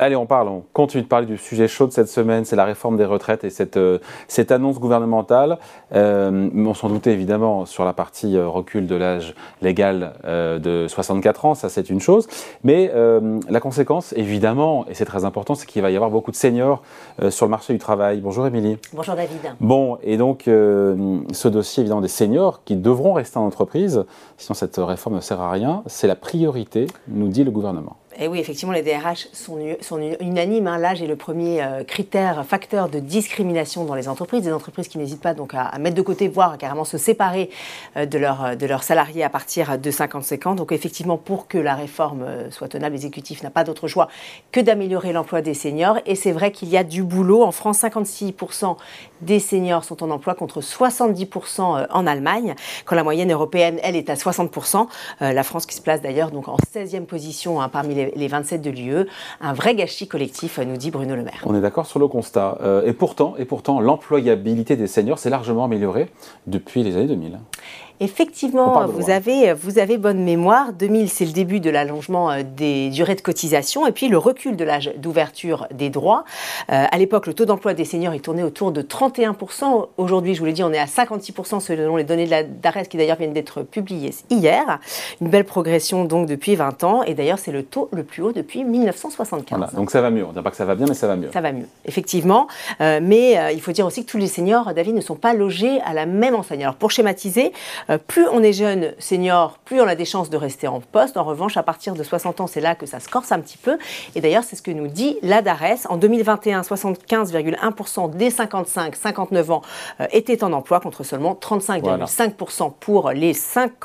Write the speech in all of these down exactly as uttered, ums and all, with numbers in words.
Allez, on parle, on continue de parler du sujet chaud de cette semaine, c'est la réforme des retraites et cette, euh, cette annonce gouvernementale. Euh, on s'en doutait évidemment sur la partie euh, recul de l'âge légal euh, de soixante-quatre ans, ça c'est une chose. Mais euh, la conséquence, évidemment, et c'est très important, c'est qu'il va y avoir beaucoup de seniors euh, sur le marché du travail. Bonjour Émilie. Bonjour David. Bon, et donc euh, ce dossier évidemment des seniors qui devront rester en entreprise, sinon cette réforme ne sert à rien, c'est la priorité, nous dit le gouvernement. Et oui, effectivement, les D R H sont, sont unanimes. Hein. L'âge est le premier euh, critère, facteur de discrimination dans les entreprises. Des entreprises qui n'hésitent pas donc à, à mettre de côté, voire à carrément se séparer euh, de, leur, de leurs salariés à partir de cinquante-cinq ans. Donc effectivement, pour que la réforme soit tenable, l'exécutif n'a pas d'autre choix que d'améliorer l'emploi des seniors. Et c'est vrai qu'il y a du boulot. En France, cinquante-six pour cent des seniors sont en emploi contre soixante-dix pour cent en Allemagne. Quand la moyenne européenne, elle, est à soixante pour cent. Euh, la France qui se place d'ailleurs donc en seizième position hein, parmi les les vingt-sept de l'U E, un vrai gâchis collectif, nous dit Bruno Le Maire. On est d'accord sur le constat. Euh, et pourtant, et pourtant, l'employabilité des seniors s'est largement améliorée depuis les années deux mille. Effectivement, vous avez, vous avez bonne mémoire. deux mille, c'est le début de l'allongement des durées de cotisation et puis le recul de l'âge d'ouverture des droits. Euh, à l'époque, le taux d'emploi des seniors est tourné autour de trente et un pour cent. Aujourd'hui, je vous l'ai dit, on est à cinquante-six pour cent selon les données de la Dares qui d'ailleurs viennent d'être publiées hier. Une belle progression donc depuis vingt ans. Et d'ailleurs, c'est le taux le plus haut depuis mille neuf cent soixante-quinze. Voilà, donc ça va mieux. On ne dit pas que ça va bien, mais ça va mieux. Ça va mieux, effectivement. Euh, mais euh, il faut dire aussi que tous les seniors, David, ne sont pas logés à la même enseigne. Alors pour schématiser, Euh, plus on est jeune senior, plus on a des chances de rester en poste. En revanche, à partir de soixante ans, c'est là que ça se corse un petit peu. Et d'ailleurs, c'est ce que nous dit la Dares. En deux mille vingt et un, soixante-quinze virgule un pour cent des cinquante-cinq à cinquante-neuf ans euh, étaient en emploi, contre seulement trente-cinq virgule cinq pour cent voilà. pour les,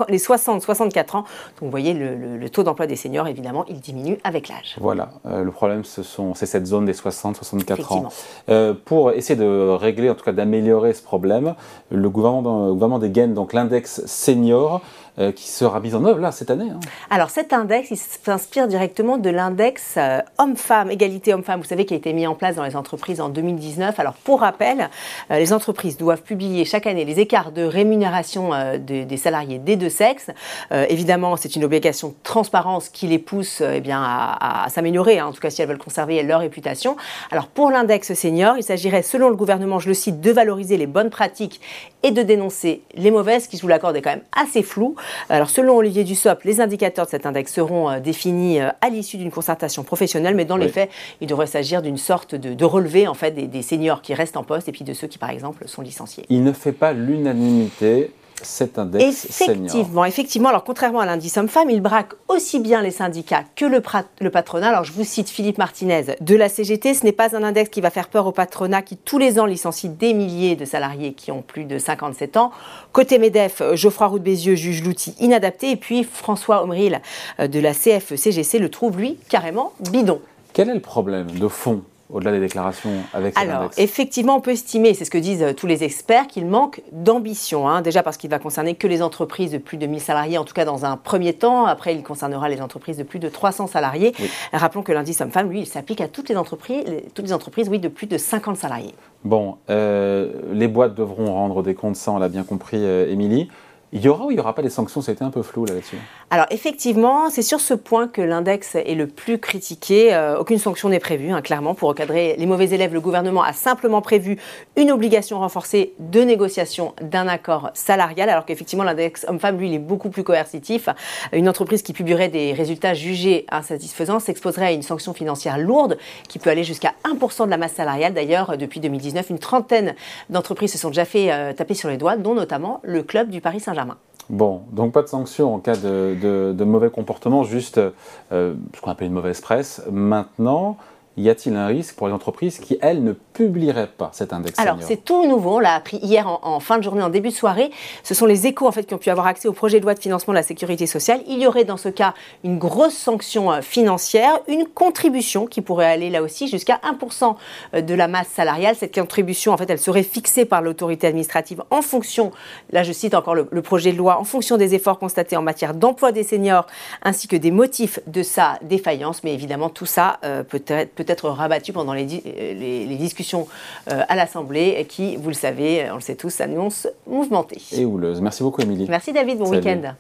les soixante à soixante-quatre ans. Donc, vous voyez, le, le, le taux d'emploi des seniors, évidemment, il diminue avec l'âge. Voilà. Euh, le problème, ce sont, c'est cette zone des soixante à soixante-quatre ans. Euh, pour essayer de régler, en tout cas d'améliorer ce problème, le gouvernement, le gouvernement dégaine donc l'index senior euh, qui sera mise en œuvre là cette année. Hein. Alors cet index, il s'inspire directement de l'index euh, homme-femme, égalité homme-femme, vous savez, qui a été mis en place dans les entreprises en deux mille dix-neuf. Alors pour rappel, euh, les entreprises doivent publier chaque année les écarts de rémunération euh, de, des salariés des deux sexes. Euh, évidemment, c'est une obligation de transparence qui les pousse euh, eh bien, à, à, à s'améliorer, hein, en tout cas si elles veulent conserver leur réputation. Alors pour l'index senior, il s'agirait, selon le gouvernement, je le cite, de valoriser les bonnes pratiques et de dénoncer les mauvaises, qui, je vous l'accorde, est quand même assez floue. Alors, selon Olivier Dussopt, les indicateurs de cet index seront euh, définis euh, à l'issue d'une concertation professionnelle, mais dans oui. les faits, il devrait s'agir d'une sorte de, de relevé en fait, des, des seniors qui restent en poste et puis de ceux qui, par exemple, sont licenciés. Il ne fait pas l'unanimité. Cet index effectivement, senior. Effectivement. Alors, contrairement à l'indice homme-femme, il braque aussi bien les syndicats que le, le patronat. Alors, je vous cite Philippe Martinez de la C G T. Ce n'est pas un index qui va faire peur au patronat qui, tous les ans, licencie des milliers de salariés qui ont plus de cinquante-sept ans. Côté MEDEF, Geoffroy Roux-de-Bézieux juge l'outil inadapté. Et puis, François Omryl de la C F E C G C le trouve, lui, carrément bidon. Quel est le problème de fond ? Au-delà des déclarations avec cet index. Alors, effectivement, on peut estimer, c'est ce que disent euh, tous les experts, qu'il manque d'ambition. Hein, déjà parce qu'il va concerner que les entreprises de plus de mille salariés, en tout cas dans un premier temps. Après, il concernera les entreprises de plus de trois cents salariés. Oui. Rappelons que l'indice homme-femme, lui, il s'applique à toutes les entreprises, les, toutes les entreprises oui, de plus de cinquante salariés. Bon, euh, les boîtes devront rendre des comptes, ça on l'a bien compris, Émilie. Euh, Il y aura ou il n'y aura pas des sanctions? Ça a été un peu flou là-dessus. Alors effectivement, c'est sur ce point que l'index est le plus critiqué. Euh, aucune sanction n'est prévue, hein, clairement. Pour recadrer les mauvais élèves, le gouvernement a simplement prévu une obligation renforcée de négociation d'un accord salarial, alors qu'effectivement l'index homme-femme, lui, il est beaucoup plus coercitif. Une entreprise qui publierait des résultats jugés insatisfaisants s'exposerait à une sanction financière lourde qui peut aller jusqu'à un pour cent de la masse salariale. D'ailleurs, depuis deux mille dix-neuf, une trentaine d'entreprises se sont déjà fait euh, taper sur les doigts, dont notamment le club du Paris Saint-Germain. Bon, donc pas de sanction en cas de, de, de mauvais comportement, juste euh, ce qu'on appelle une mauvaise presse. Maintenant, y a-t-il un risque pour les entreprises qui, elles, ne publieraient pas cet index senior? Alors, c'est tout nouveau. On l'a appris hier en, en fin de journée, en début de soirée. Ce sont les échos en fait, qui ont pu avoir accès au projet de loi de financement de la sécurité sociale. Il y aurait dans ce cas une grosse sanction financière, une contribution qui pourrait aller là aussi jusqu'à un pour cent de la masse salariale. Cette contribution, en fait, elle serait fixée par l'autorité administrative en fonction, là je cite encore le, le projet de loi, en fonction des efforts constatés en matière d'emploi des seniors ainsi que des motifs de sa défaillance. Mais évidemment, tout ça euh, peut être... Peut peut-être rabattu pendant les, les, les discussions à l'Assemblée qui, vous le savez, on le sait tous, s'annonce mouvementée. Et houleuse. Merci beaucoup, Émilie. Merci, David. Bon week-end.